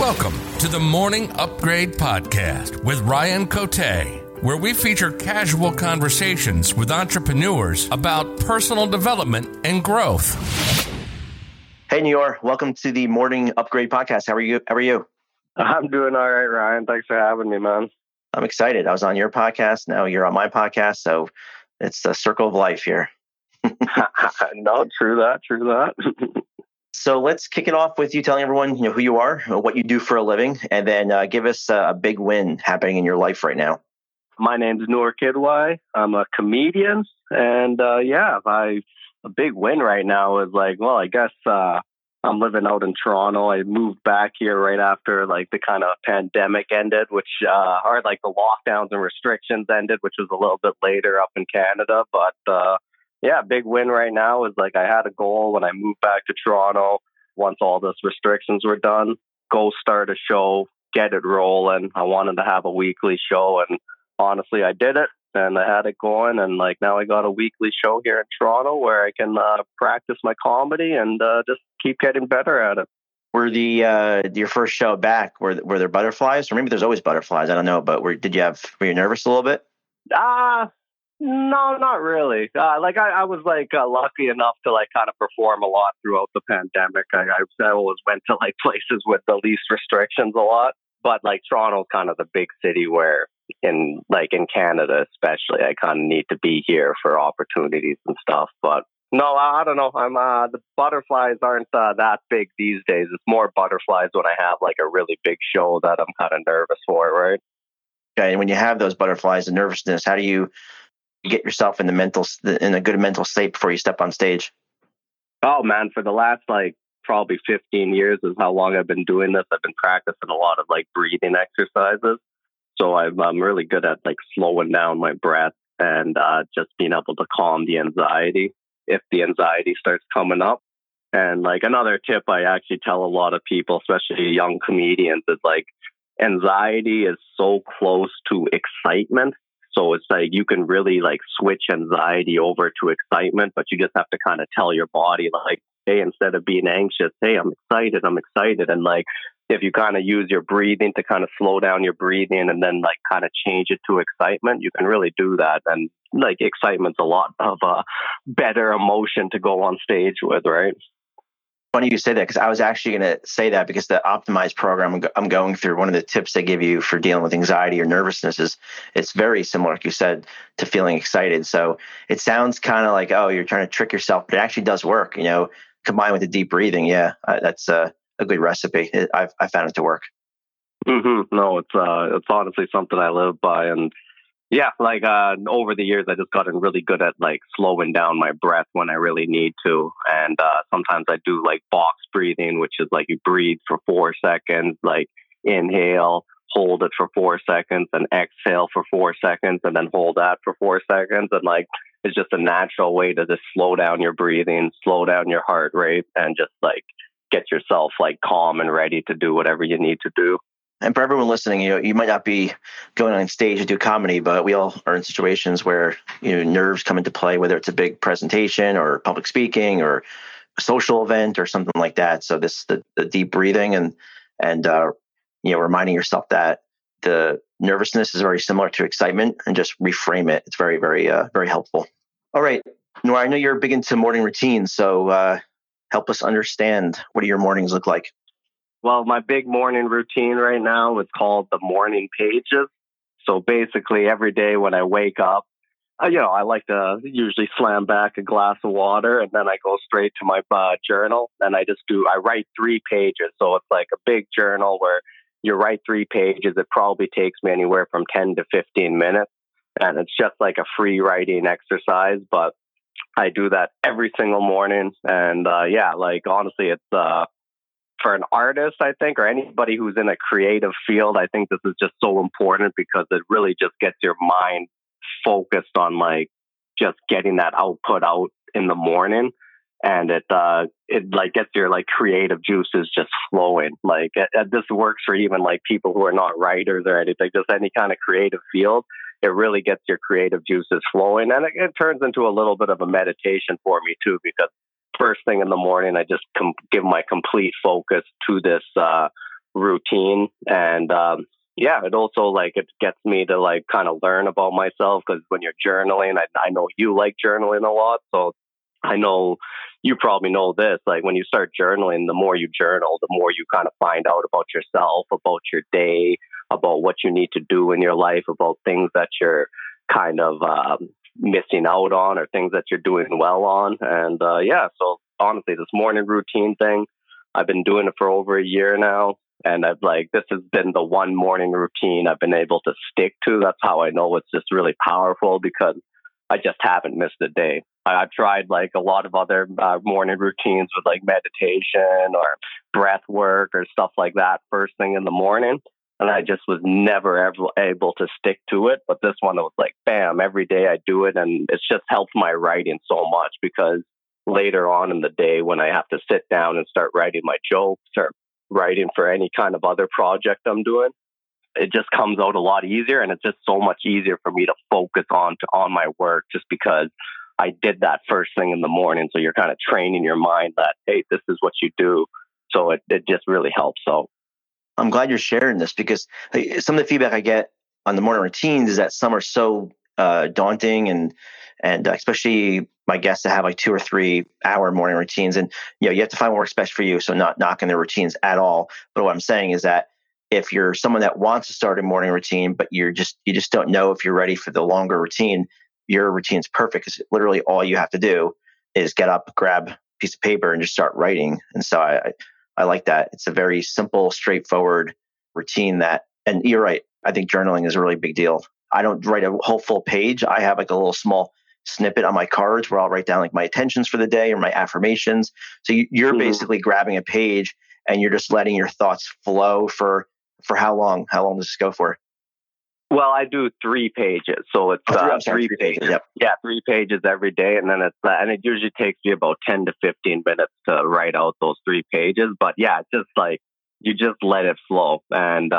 Welcome to the Morning Upgrade Podcast with Ryan Cote, where we feature casual conversations with entrepreneurs about personal development and growth. Hey, Noor, welcome to the Morning Upgrade Podcast. How are you? I'm doing all right, Ryan. Thanks for having me, man. I'm excited. I was on your podcast. Now you're on my podcast. So it's the circle of life here. True that. So let's kick it off with you telling everyone who you are, what you do for a living, and then give us a big win happening in your life right now. My name's Noor Kidwai. I'm a comedian, and a big win right now is I'm living out in Toronto. I moved back here right after the kind of pandemic ended, which the lockdowns and restrictions ended, which was a little bit later up in Canada, but. Big win right now is I had a goal when I moved back to Toronto, once all those restrictions were done, go start a show, get it rolling. I wanted to have a weekly show, and honestly, I did it, and I had it going, and now I got a weekly show here in Toronto where I can practice my comedy and just keep getting better at it. Were your first show back, were there butterflies? Or maybe there's always butterflies, I don't know, but were you nervous a little bit? No, not really. I was lucky enough to kind of perform a lot throughout the pandemic. I always went to places with the least restrictions a lot, but Toronto's kind of the big city where in Canada especially, I kind of need to be here for opportunities and stuff. But no, I don't know. I'm the butterflies aren't that big these days. It's more butterflies when I have a really big show that I'm kind of nervous for, right? Okay, and when you have those butterflies and nervousness, how do you get yourself in a good mental state before you step on stage? Oh man, for the last probably 15 years is how long I've been doing this. I've been practicing a lot of breathing exercises, so I'm really good at slowing down my breath and just being able to calm the anxiety if the anxiety starts coming up. And another tip I actually tell a lot of people, especially young comedians, is anxiety is so close to excitement. So it's you can really switch anxiety over to excitement, but you just have to kind of tell your body hey, instead of being anxious, hey, I'm excited. And if you kind of use your breathing to kind of slow down your breathing and then kind of change it to excitement, you can really do that. And excitement's a lot of a better emotion to go on stage with, right? Funny you say that, because I was actually going to say that, because the optimized program I'm going through, one of the tips they give you for dealing with anxiety or nervousness is it's very similar, like you said, to feeling excited. So it sounds kind of you're trying to trick yourself, but it actually does work, combined with the deep breathing. Yeah, that's a good recipe. I found it to work. Mm-hmm. No, it's honestly something I live by. And yeah, over the years, I just gotten really good at slowing down my breath when I really need to. And sometimes I do box breathing, which is you breathe for 4 seconds, inhale, hold it for 4 seconds, and exhale for 4 seconds, and then hold that for 4 seconds. And it's just a natural way to just slow down your breathing, slow down your heart rate, and just get yourself calm and ready to do whatever you need to do. And for everyone listening, you might not be going on stage to do comedy, but we all are in situations where, nerves come into play, whether it's a big presentation or public speaking or a social event or something like that. So the deep breathing and reminding yourself that the nervousness is very similar to excitement, and just reframe it. It's very, very, very helpful. All right. Noor, I know you're big into morning routines, so help us understand, what do your mornings look like? Well, my big morning routine right now is called the morning pages. So basically every day when I wake up, I like to usually slam back a glass of water, and then I go straight to my journal, and I write 3 pages. So it's a big journal where you write 3 pages. It probably takes me anywhere from 10 to 15 minutes. And it's just a free writing exercise, but I do that every single morning. And honestly, it's, for an artist, I think, or anybody who's in a creative field, I think this is just so important, because it really just gets your mind focused on just getting that output out in the morning. And it gets your creative juices just flowing. This works for even people who are not writers or anything, just any kind of creative field. It really gets your creative juices flowing. And it turns into a little bit of a meditation for me too, because first thing in the morning, I just give my complete focus to this routine. And it also it gets me to kind of learn about myself, because when you're journaling, I know you like journaling a lot. So I know you probably know this, when you start journaling, the more you journal, the more you kind of find out about yourself, about your day, about what you need to do in your life, about things that you're kind of missing out on or things that you're doing well on. And so honestly, this morning routine thing, I've been doing it for over a year now. And I've this has been the one morning routine I've been able to stick to. That's how I know it's just really powerful, because I just haven't missed a day. I've tried a lot of other morning routines with meditation or breath work or stuff like that first thing in the morning. And I just was never ever able to stick to it. But this one, it was bam, every day I do it. And it's just helped my writing so much, because later on in the day when I have to sit down and start writing my jokes or writing for any kind of other project I'm doing, it just comes out a lot easier. And it's just so much easier for me to focus on my work, just because I did that first thing in the morning. So you're kind of training your mind that, hey, this is what you do. So it just really helps. So I'm glad you're sharing this, because some of the feedback I get on the morning routines is that some are so daunting, and especially my guests that have 2 or 3 hour morning routines, and you have to find what works best for you. So not knocking their routines at all. But what I'm saying is that if you're someone that wants to start a morning routine, but you just don't know if you're ready for the longer routine, your routine's perfect, because literally all you have to do is get up, grab a piece of paper, and just start writing. And so I like that. It's a very simple, straightforward routine that, and you're right, I think journaling is a really big deal. I don't write a whole full page. I have a little small snippet on my cards where I'll write down my intentions for the day or my affirmations. So you're basically grabbing a page and you're just letting your thoughts flow for how long? How long does this go for? Well, I do 3 pages. So it's 3 pages. Yep. Yeah, 3 pages every day. And then it's, and it usually takes me about 10 to 15 minutes to write out those 3 pages. But yeah, it's just you just let it flow. And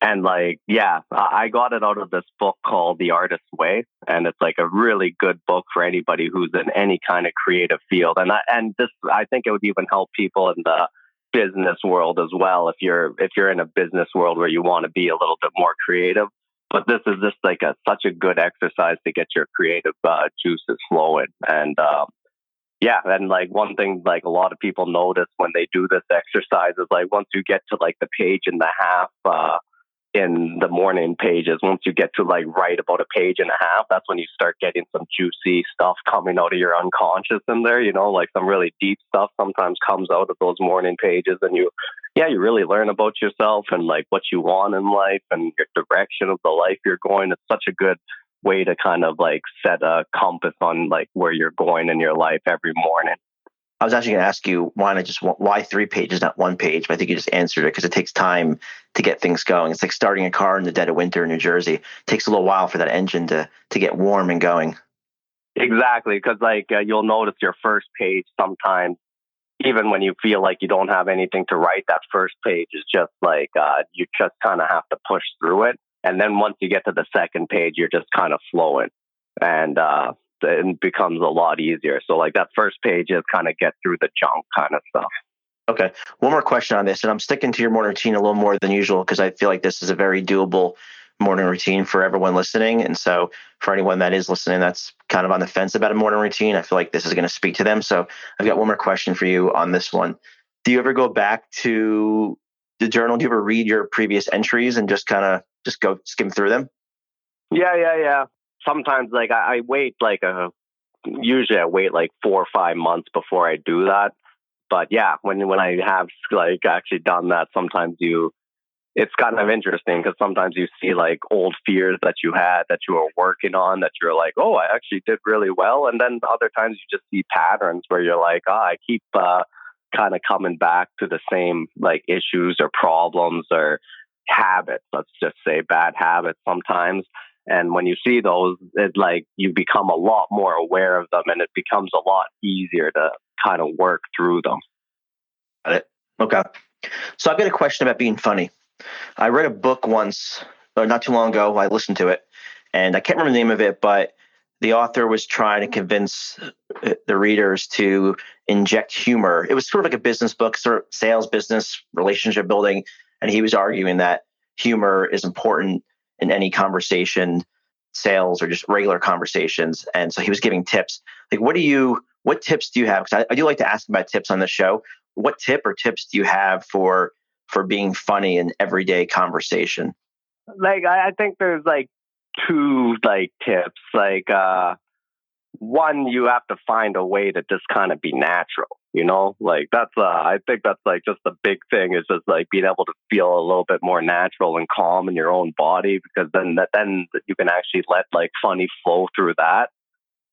I got it out of this book called The Artist's Way. And it's a really good book for anybody who's in any kind of creative field. And I think it would even help people in the business world as well, if you're in a business world where you want to be a little bit more creative. But this is just such a good exercise to get your creative juices flowing. And one thing a lot of people notice when they do this exercise is once you get to the page and a half in the morning pages, once you get to write about a page and a half, that's when you start getting some juicy stuff coming out of your unconscious in there, some really deep stuff sometimes comes out of those morning pages. And you really learn about yourself and what you want in life and your direction of the life you're going. It's such a good way to kind of set a compass on where you're going in your life every morning. I was actually going to ask you why 3 pages, not 1 page, but I think you just answered it, because it takes time to get things going. It's like starting a car in the dead of winter in New Jersey. It takes a little while for that engine to get warm and going. Exactly, because you'll notice your first page sometimes, even when you feel you don't have anything to write, that first page is just you just kind of have to push through it. And then once you get to the second page, you're just kind of flowing. And it becomes a lot easier. So that first page is kind of get through the junk kind of stuff. Okay. One more question on this, and I'm sticking to your morning routine a little more than usual, because I feel like this is a very doable morning routine for everyone listening. And so for anyone that is listening, that's kind of on the fence about a morning routine, I feel like this is going to speak to them. So I've got one more question for you on this one. Do you ever go back to the journal? Do you ever read your previous entries and just kind of go skim through them? Yeah. Sometimes I wait usually I wait 4 or 5 months before I do that. But yeah, when I have actually done that, sometimes it's kind of interesting, because sometimes you see old fears that you had, that you were working on, that you're oh, I actually did really well. And then other times you just see patterns where you're I keep kind of coming back to the same issues or problems or habits. Let's just say bad habits sometimes. And when you see those, it's you become a lot more aware of them, and it becomes a lot easier to kind of work through them. Got it. Okay. So I've got a question about being funny. I read a book once, or not too long ago. I listened to it, and I can't remember the name of it, but the author was trying to convince the readers to inject humor. It was sort of like a business book, sort of sales, business, relationship building. And he was arguing that humor is important in any conversation, sales or just regular conversations. And so he was giving tips. Like, what tips do you have? Because I do like to ask about tips on the show. What tip or tips do you have for being funny in everyday conversation? Like, I think there's like two like tips. Like, one, you have to find a way to just kind of be natural, you know? Like that's, I think that's like just the big thing is just like being able to feel a little bit more natural and calm in your own body, because then you can actually let like funny flow through that.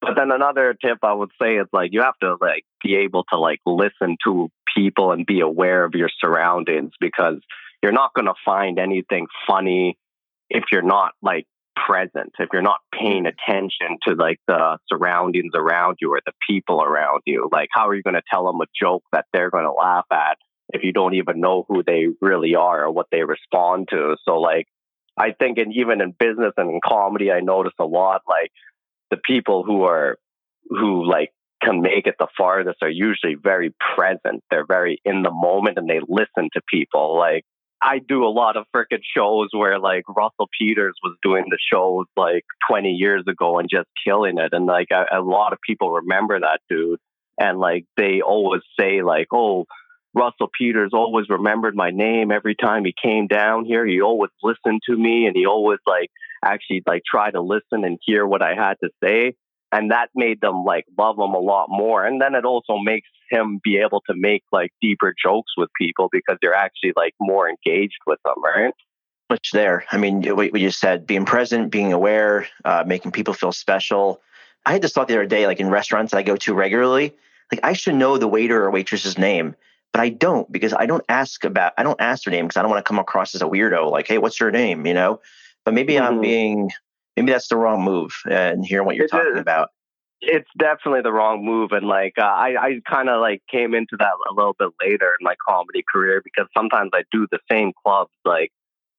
But then another tip I would say is like, you have to like be able to like listen to people and be aware of your surroundings, because you're not going to find anything funny if you're not like present, if you're not paying attention to like the surroundings around you or the people around you. Like, how are you going to tell them a joke that they're going to laugh at if you don't even know who they really are or what they respond to? So like, I think even in business and in comedy, I notice a lot, like the people who like can make it the farthest are usually very present. They're very in the moment and they listen to people. Like, I do a lot of freaking shows where like Russell Peters was doing the shows like 20 years ago and just killing it. And like a lot of people remember that dude. And like, they always say like, oh, Russell Peters always remembered my name every time he came down here. He always listened to me and he always like actually like try to listen and hear what I had to say. And that made them like love him a lot more. And then it also makes him be able to make like deeper jokes with people because you're actually like more engaged with them, right? Much there. I mean, what you said, being present, being aware, making people feel special. I had this thought the other day, like in restaurants that I go to regularly, like I should know the waiter or waitress's name, but I don't, because I don't ask their name because I don't want to come across as a weirdo. Like, hey, what's your name? You know, but maybe maybe that's the wrong move and hearing what you're talking about. It's definitely the wrong move. And like, I kind of like came into that a little bit later in my comedy career, because sometimes I do the same clubs. Like,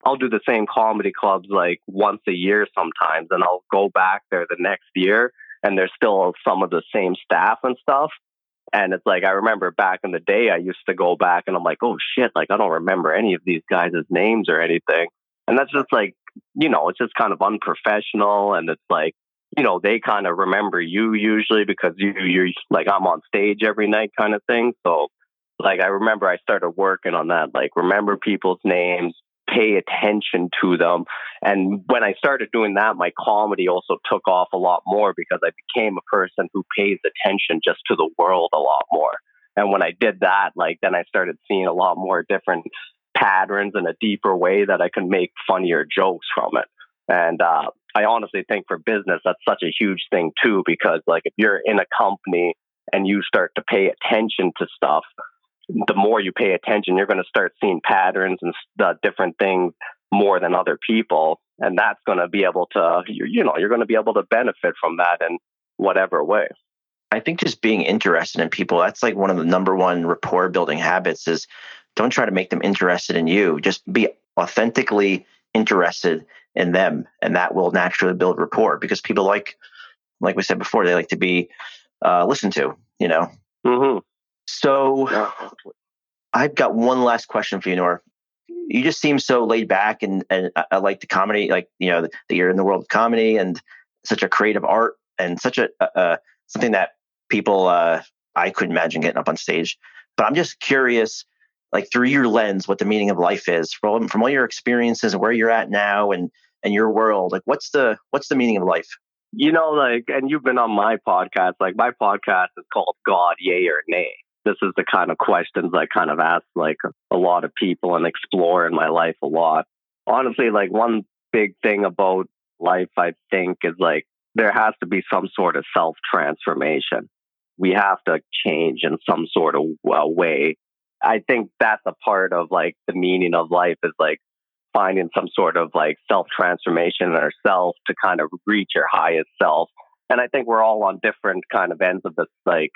I'll do the same comedy clubs like once a year sometimes, and I'll go back there the next year and there's still some of the same staff and stuff. And it's like, I remember back in the day, I used to go back and I'm like, oh shit, like I don't remember any of these guys' names or anything. And that's just like, you know, it's just kind of unprofessional. And it's like, you know, they kind of remember you usually because you're like, I'm on stage every night kind of thing. So like, I remember I started working on that, like remember people's names, pay attention to them. And when I started doing that, my comedy also took off a lot more because I became a person who pays attention just to the world a lot more. And when I did that, like, then I started seeing a lot more different patterns in a deeper way that I can make funnier jokes from it. And I honestly think for business, that's such a huge thing too, because like if you're in a company and you start to pay attention to stuff, the more you pay attention, you're going to start seeing patterns and different things more than other people. And that's going to be able to, you know, you're going to be able to benefit from that in whatever way. I think just being interested in people, that's like one of the number one rapport building habits is don't try to make them interested in you. Just be authentically interested in them. And that will naturally build rapport because people like we said before, they like to be listened to, you know? Mm-hmm. So yeah. I've got one last question for you, Noor. You just seem so laid back and I like the comedy, like, you know, that you're in the world of comedy and such a creative art and such a something that people, I couldn't imagine getting up on stage. But I'm just curious, like through your lens, what the meaning of life is from all your experiences and where you're at now and your world, like what's the meaning of life? You know, like, and you've been on my podcast, like my podcast is called God, Yay or Nay. This is the kind of questions I kind of ask like a lot of people and explore in my life a lot. Honestly, like one big thing about life, I think is like, there has to be some sort of self-transformation. We have to change in some sort of way. I think that's a part of like the meaning of life is like finding some sort of like self-transformation in ourselves to kind of reach our highest self. And I think we're all on different kind of ends of this, like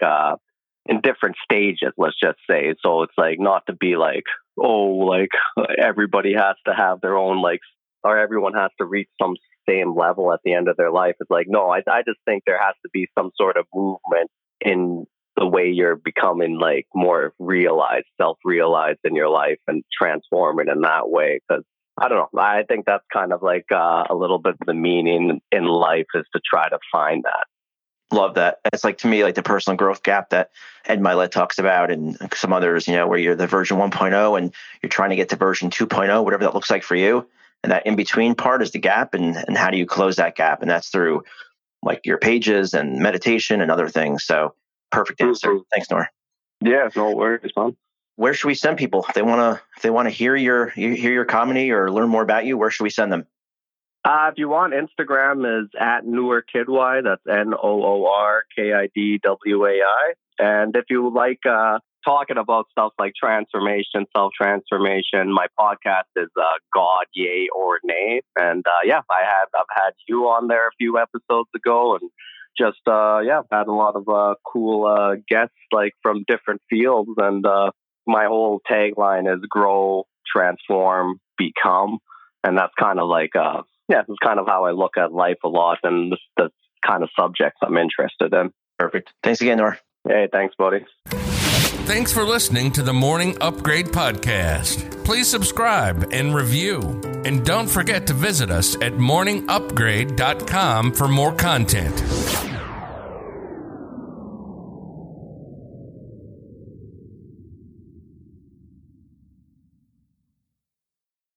in different stages, let's just say. So it's like not to be like, oh, like everybody has to have their own like, or everyone has to reach some same level at the end of their life. It's like, no, I just think there has to be some sort of movement in the way you're becoming like more realized, self-realized in your life and transforming in that way. Because I don't know, I think that's kind of like a little bit of the meaning in life is to try to find that. Love that. It's like, to me, like the personal growth gap that Ed Milet talks about and some others, you know, where you're the version 1.0 and you're trying to get to version 2.0, whatever that looks like for you. And that in-between part is the gap, and how do you close that gap? And that's through like your pages and meditation and other things. So perfect answer. Mm-hmm. Thanks, Noor. Yeah, no worries, man. Where should we send people if they want to hear your comedy or learn more about you? Where should we send them? If you want, Instagram is at Noor Kidwai. That's NOORKIDWAI. And if you like talking about stuff like transformation, self-transformation, my podcast is God, Yay or Nay. And I've had you on there a few episodes ago, and just had a lot of cool guests like from different fields. And my whole tagline is grow, transform, become, and that's kind of like it's kind of how I look at life a lot, and the kind of subjects I'm interested in. Perfect. Thanks again, Noor. Hey, thanks, buddy. Thanks for listening to the Morning Upgrade Podcast. Please subscribe and review. And don't forget to visit us at morningupgrade.com for more content.